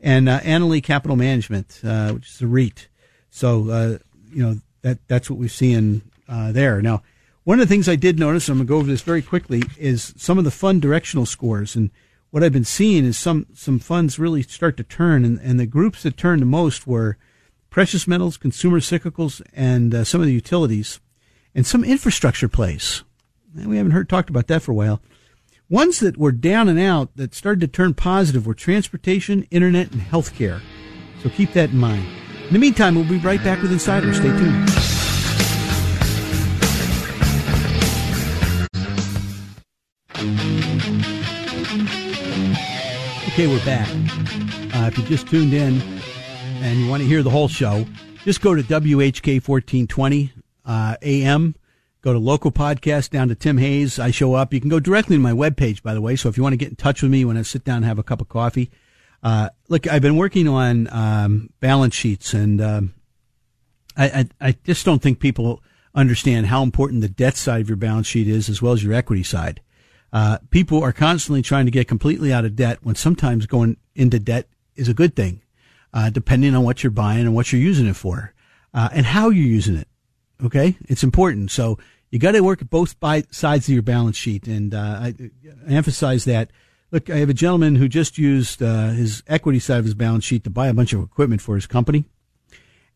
and uh, Annaly Capital Management, uh, which is a REIT. So, uh, you know, that that's what we're seeing uh, there. Now, one of the things I did notice, I'm going to go over this very quickly, is some of the fund directional scores. And what I've been seeing is some, some funds really start to turn, and, and the groups that turned the most were precious metals, consumer cyclicals, and uh, some of the utilities, and some infrastructure plays. And we haven't heard talked about that for a while. Ones that were down and out that started to turn positive were transportation, internet, and healthcare. So keep that in mind. In the meantime, we'll be right back with Insiders. Stay tuned. Okay, we're back. Uh, if you just tuned in and you want to hear the whole show, just go to W H K fourteen twenty uh, A M, go to local podcast, down to Tim Hayes. I show up. You can go directly to my webpage, by the way. So if you want to get in touch with me when I sit down and have a cup of coffee. Uh, look, I've been working on um, balance sheets, and um, I, I, I just don't think people understand how important the debt side of your balance sheet is as well as your equity side. Uh, people are constantly trying to get completely out of debt when sometimes going into debt is a good thing, uh, depending on what you're buying and what you're using it for, uh, and how you're using it. Okay. It's important. So you got to work at both sides of your balance sheet. And, uh, I, I emphasize that Look, I have a gentleman who just used uh, his equity side of his balance sheet to buy a bunch of equipment for his company.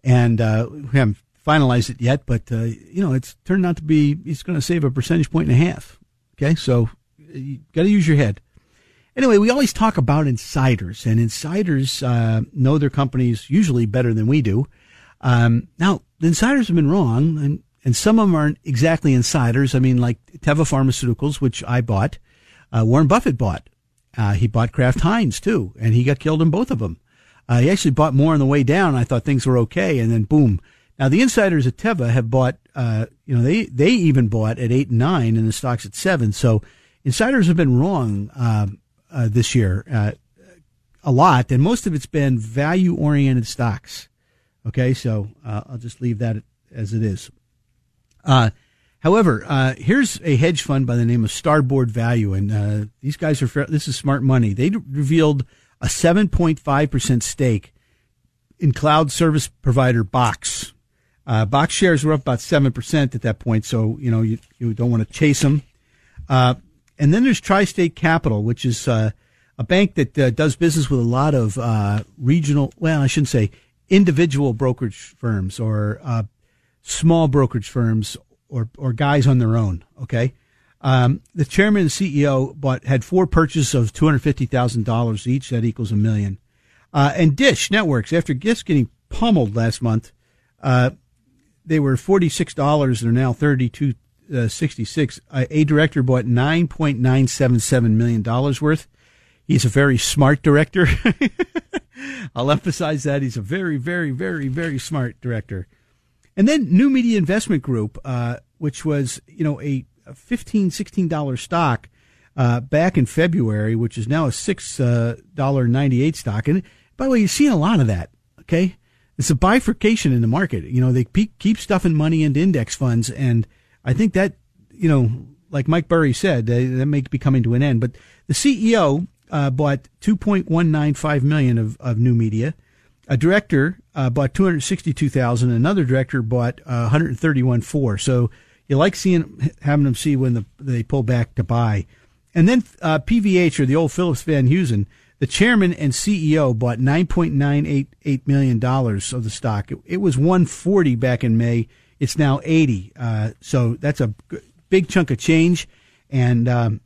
And uh, we haven't finalized it yet, but, uh, you know, it's turned out to be, he's going to save a percentage point and a half. Okay, so you got to use your head. Anyway, we always talk about insiders, and insiders uh, know their companies usually better than we do. Um, now, the insiders have been wrong, and, and some of them aren't exactly insiders. I mean, like Teva Pharmaceuticals, which I bought, uh, Warren Buffett bought. Uh, he bought Kraft Heinz, too, and he got killed in both of them. Uh, he actually bought more on the way down. I thought things were okay, and then boom. Now, the insiders at Teva have bought, uh, you know, they, they even bought at eight and nine, and the stock's at seven. So insiders have been wrong uh, uh, this year uh, a lot, and most of it's been value-oriented stocks. Okay, so uh, I'll just leave that as it is. Uh However, uh, here's a hedge fund by the name of Starboard Value, and uh, these guys are, this is smart money. They revealed a seven point five percent stake in cloud service provider Box. Uh, Box shares were up about seven percent at that point, so, you know, you, you don't want to chase them. Uh, and then there's Tri-State Capital, which is uh, a bank that uh, does business with a lot of uh, regional, well, I shouldn't say individual brokerage firms or uh, small brokerage firms, or or guys on their own, okay? Um, the chairman and C E O bought, had four purchases of two hundred fifty thousand dollars each. That equals a million. Uh, and Dish Networks, after just getting pummeled last month, uh, they were forty-six dollars. They're now thirty-two sixty-six. Uh, a director bought nine point nine seven seven million dollars worth. He's a very smart director. I'll emphasize that. He's a very, very, very, very smart director. And then New Media Investment Group, uh, which was, you know, a fifteen, sixteen dollar stock, uh, back in February, which is now a six ninety-eight stock. And by the way, you've seen a lot of that. Okay. It's a bifurcation in the market. You know, they pe- keep stuffing money into index funds. And I think that, you know, like Mike Burry said, uh, that may be coming to an end, but the C E O, uh, bought two point one nine five million of, of New Media. A director uh, bought two hundred sixty-two thousand. Another director bought uh, one hundred thirty-one four. So you like seeing having them see when the, they pull back to buy. And then uh, P V H, or the old Phillips Van Heusen, the chairman and C E O bought nine point nine eight eight million dollars of the stock. It, it was one forty back in May. It's now eighty. Uh, so that's a big chunk of change. And um,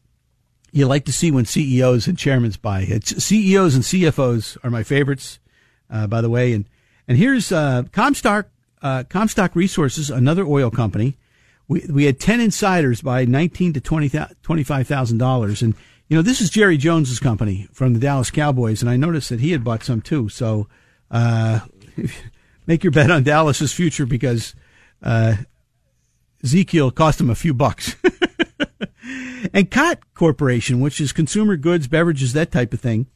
you like to see when C E Os and chairmen buy. It's, C E Os and C F Os are my favorites. Uh, by the way, and, and here's, uh, Comstock, uh, Comstock Resources, another oil company. We, we had ten insiders buy nineteen to twenty, twenty-five thousand dollars. And, you know, this is Jerry Jones's company from the Dallas Cowboys. And I noticed that he had bought some too. So, uh, make your bet on Dallas's future because, uh, Ezekiel cost him a few bucks. And Cott Corporation, which is consumer goods, beverages, that type of thing.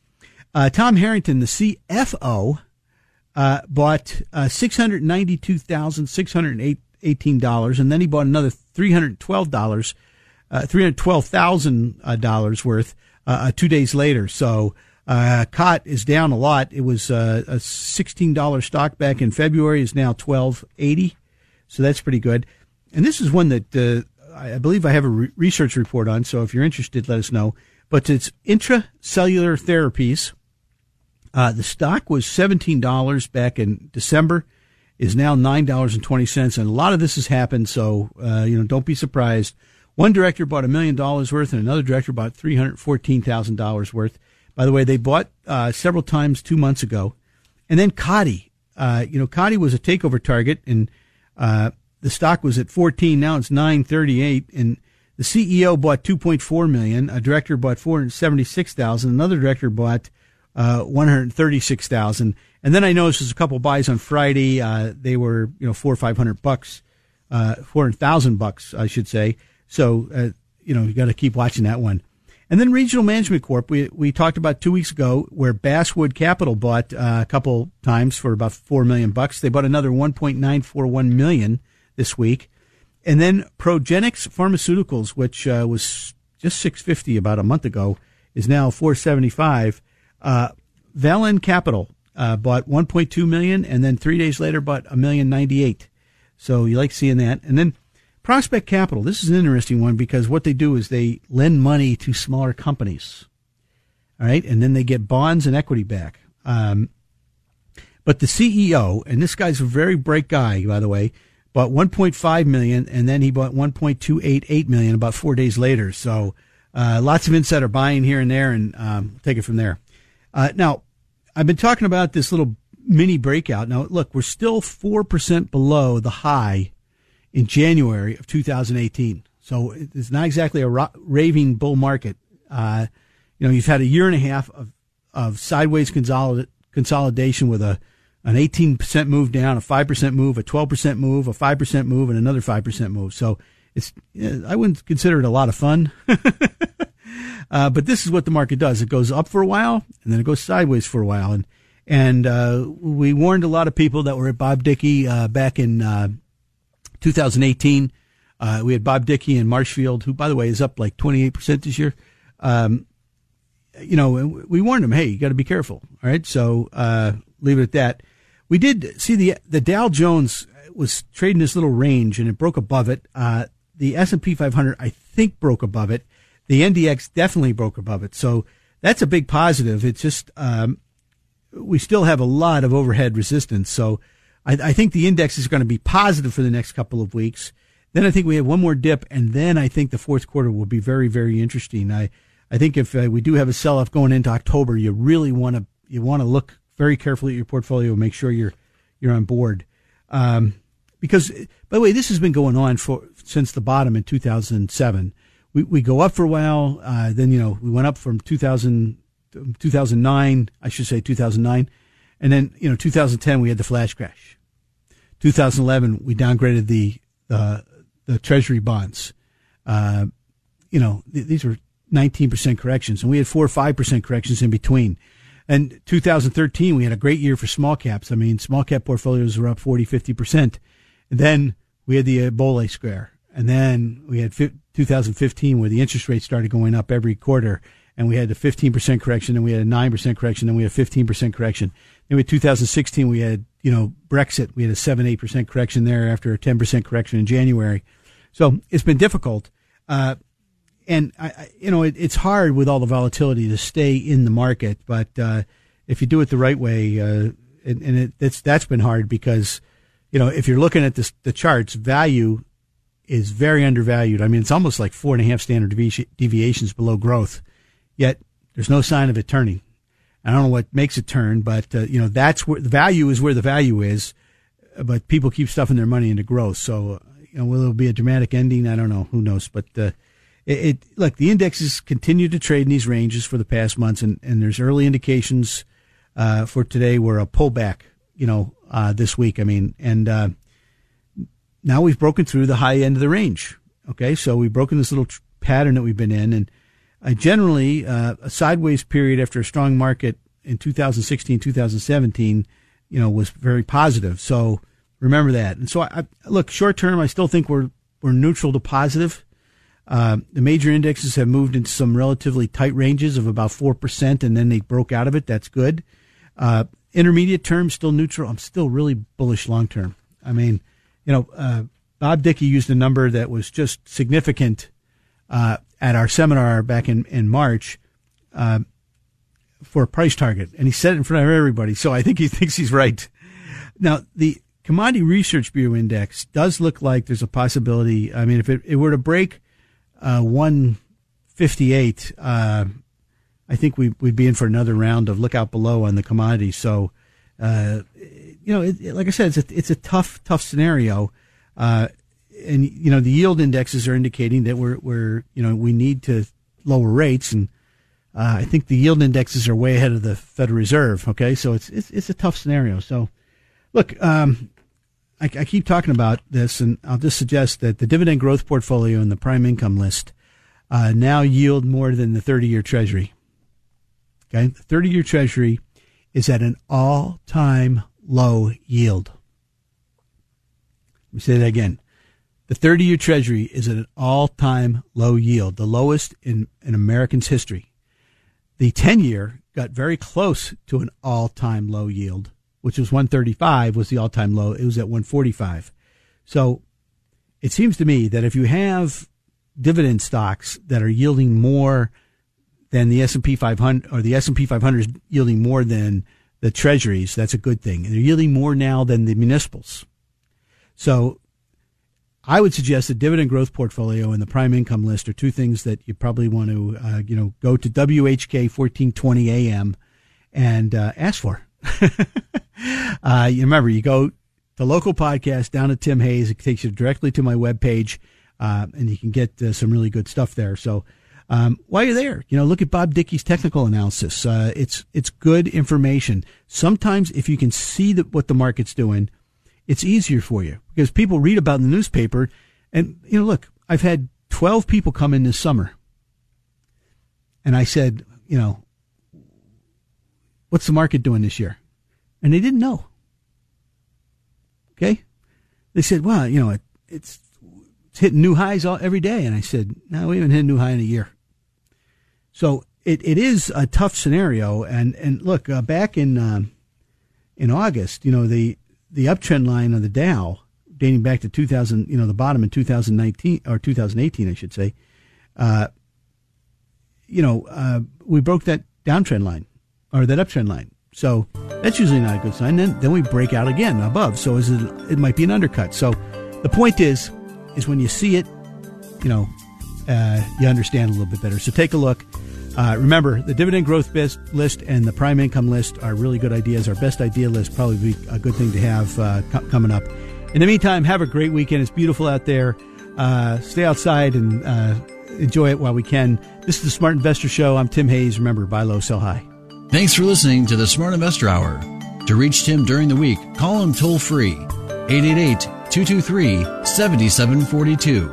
Uh, Tom Harrington, the C F O, uh, bought, uh, six hundred ninety-two thousand six hundred eighteen dollars, and then he bought another three hundred twelve dollars, uh, three hundred twelve thousand dollars worth, uh, two days later. So, uh, Cott is down a lot. It was, uh, a sixteen dollar stock back in February, is now twelve eighty. So that's pretty good. And this is one that, uh, I believe I have a re- research report on. So if you're interested, let us know. But it's Intracellular Therapies. Uh, the stock was seventeen dollars back in December, is now nine dollars and twenty cents. And a lot of this has happened, so, uh, you know, don't be surprised. One director bought a million dollars worth, and another director bought three hundred fourteen thousand dollars worth. By the way, they bought, uh, several times two months ago. And then Codi, uh, you know, Codi was a takeover target, and, uh, the stock was at fourteen. Now it's nine thirty-eight, and the C E O bought two point four million. A director bought four hundred seventy-six thousand. Another director bought, uh, one hundred thirty-six thousand. And then I noticed there's a couple buys on Friday. Uh, they were, you know, four or five hundred bucks, uh, four hundred thousand bucks, I should say. So, uh, you know, you got to keep watching that one. And then Regional Management Corp, we, we talked about two weeks ago, where Basswood Capital bought, uh, a couple times for about four million bucks. They bought another one point nine four one million this week. And then Progenics Pharmaceuticals, which, uh, was just six fifty about a month ago, is now four seventy-five. Uh, Valen Capital, uh, bought one point two million, and then three days later bought a million ninety-eight. So you like seeing that. And then Prospect Capital. This is an interesting one because what they do is they lend money to smaller companies. All right. And then they get bonds and equity back. Um, but the C E O, and this guy's a very bright guy, by the way, bought one point five million, and then he bought one point two eight eight million about four days later. So, uh, lots of insider buying here and there, and, um, take it from there. Uh, now I've been talking about this little mini breakout. Now look, we're still four percent below the high in January of two thousand eighteen. So it's not exactly a ra- raving bull market. Uh, you know, you've had a year and a half of, of sideways consolid- consolidation with a, an eighteen percent move down, a five percent move, a twelve percent move, a five percent move, and another five percent move. So it's, I wouldn't consider it a lot of fun. uh, but this is what the market does. It goes up for a while, and then it goes sideways for a while. And, and, uh, we warned a lot of people that were at Bob Dickey, uh, back in, uh, two thousand eighteen. Uh, we had Bob Dickey and Marshfield, who, by the way, is up like twenty-eight percent this year. Um, you know, we warned him, hey, you got to be careful. All right. So, uh, leave it at that. We did see the, the Dow Jones was trading this little range, and it broke above it. Uh, the S and P five hundred, I think, broke above it. The N D X definitely broke above it. So that's a big positive. It's just, um, we still have a lot of overhead resistance. So I, I think the index is going to be positive for the next couple of weeks. Then I think we have one more dip, and then I think the fourth quarter will be very, very interesting. I, I think if uh, we do have a sell-off going into October, you really want to, you want to look very carefully at your portfolio and make sure you're, you're on board. Um, because, by the way, this has been going on for, since the bottom in two thousand seven. We, we go up for a while. Uh, then, you know, we went up from two thousand, two thousand nine, I should say two thousand nine. And then, you know, two thousand ten, we had the flash crash. two thousand eleven, we downgraded the, the, the treasury bonds. Uh, you know, th- these were nineteen percent corrections, and we had four or five percent corrections in between. And two thousand thirteen, we had a great year for small caps. I mean, small cap portfolios were up forty, fifty percent. And then we had the Ebola scare. And then we had two thousand fifteen, where the interest rates started going up every quarter. And we had the fifteen percent correction, and we had a nine percent correction, and we had a fifteen percent correction. Then with two thousand sixteen, we had, you know, Brexit. We had a seven, eight percent correction there after a ten percent correction in January. So it's been difficult. Uh, And, I, you know, it, it's hard with all the volatility to stay in the market. But uh, if you do it the right way, uh, and, and it, it's, that's been hard because, you know, if you're looking at this, the charts, value is very undervalued. I mean, it's almost like four and a half standard devi- deviations below growth, yet there's no sign of it turning. I don't know what makes it turn, but, uh, you know, that's where the value is, where the value is. But people keep stuffing their money into growth. So, you know, will it be a dramatic ending? I don't know. Who knows? But, uh, It, it look, the indexes continue to trade in these ranges for the past months, and, and there's early indications uh, for today where a pullback, you know, uh, this week. I mean, and uh, now we've broken through the high end of the range. Okay, so we've broken this little tr- pattern that we've been in, and uh, generally uh, a sideways period after a strong market in two thousand sixteen, two thousand seventeen, you know, was very positive. So remember that. And so I, I look, short term, I still think we're we're neutral to positive. Uh, the major indexes have moved into some relatively tight ranges of about four percent, and then they broke out of it. That's good. Uh, intermediate term, still neutral. I'm still really bullish long term. I mean, you know, uh, Bob Dickey used a number that was just significant, uh, at our seminar back in, in March, uh, for a price target. And he said it in front of everybody. So I think he thinks he's right. Now, the Commodity Research Bureau Index does look like there's a possibility. I mean, if it, it were to break, Uh, one fifty-eight, uh, I think we, we'd be in for another round of lookout below on the commodity. So, uh, you know, it, it, like I said, it's a, it's a tough, tough scenario. Uh, and, you know, the yield indexes are indicating that we're, we're, you know, we need to lower rates. And, uh, I think the yield indexes are way ahead of the Federal Reserve. Okay. So it's, it's, it's a tough scenario. So look, um, I, I keep talking about this, and I'll just suggest that the dividend growth portfolio and the prime income list uh, now yield more than the thirty-year Treasury. Okay, the thirty-year Treasury is at an all-time low yield. Let me say that again. The thirty-year Treasury is at an all-time low yield, the lowest in, in Americans' history. The ten-year got very close to an all-time low yield, which was one thirty-five, was the all-time low. It was at one forty-five. So it seems to me that if you have dividend stocks that are yielding more then the S and P five hundred or the S and P five hundred is yielding more than the treasuries. That's a good thing. And they're yielding more now than the municipals. So I would suggest the dividend growth portfolio and the prime income list are two things that you probably want to, uh, you know, go to W H K fourteen twenty A M and uh, ask for. uh, you remember, you go to local podcast down to Tim Hayes. It takes you directly to my webpage, uh, and you can get uh, some really good stuff there. So um, while you're there, you know, look at Bob Dickey's technical analysis. Uh, it's it's good information. Sometimes if you can see the, what the market's doing, it's easier for you because people read about it in the newspaper. And, you know, look, I've had twelve people come in this summer. And I said, you know, what's the market doing this year? And they didn't know. Okay. They said, well, you know, it, it's, it's hitting new highs all, every day. And I said, no, we haven't hit a new high in a year. So it, it is a tough scenario. And, and look, uh, back in, um, in August, you know, the, the uptrend line of the Dow dating back to two thousand, you know, the bottom in two thousand nineteen or two thousand eighteen, I should say, uh, you know, uh, we broke that downtrend line or that uptrend line. So that's usually not a good sign. Then, then we break out again above. So is it, it might be an undercut. So the point is, is when you see it, you know, uh, you understand a little bit better. So take a look. Uh, remember, the dividend growth list and the prime income list are really good ideas. Our best idea list probably be a good thing to have uh, co- coming up. In the meantime, have a great weekend. It's beautiful out there. Uh, stay outside and uh, enjoy it while we can. This is the Smart Investor Show. I'm Tim Hayes. Remember, buy low, sell high. Thanks for listening to the Smart Investor Hour. To reach Tim during the week, call him toll-free, eight eight eight, two two three, seven seven four two.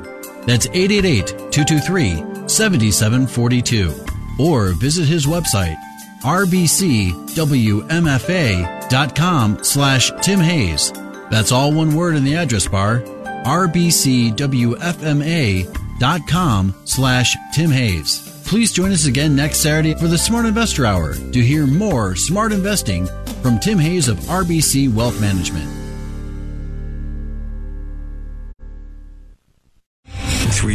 That's eight eight eight, two two three, seven seven four two. Or visit his website, rbcwmfa.com slash Tim Hayes. That's all one word in the address bar, rbcwfma.com slash Tim Hayes. Please join us again next Saturday for the Smart Investor Hour to hear more smart investing from Tim Hayes of R B C Wealth Management.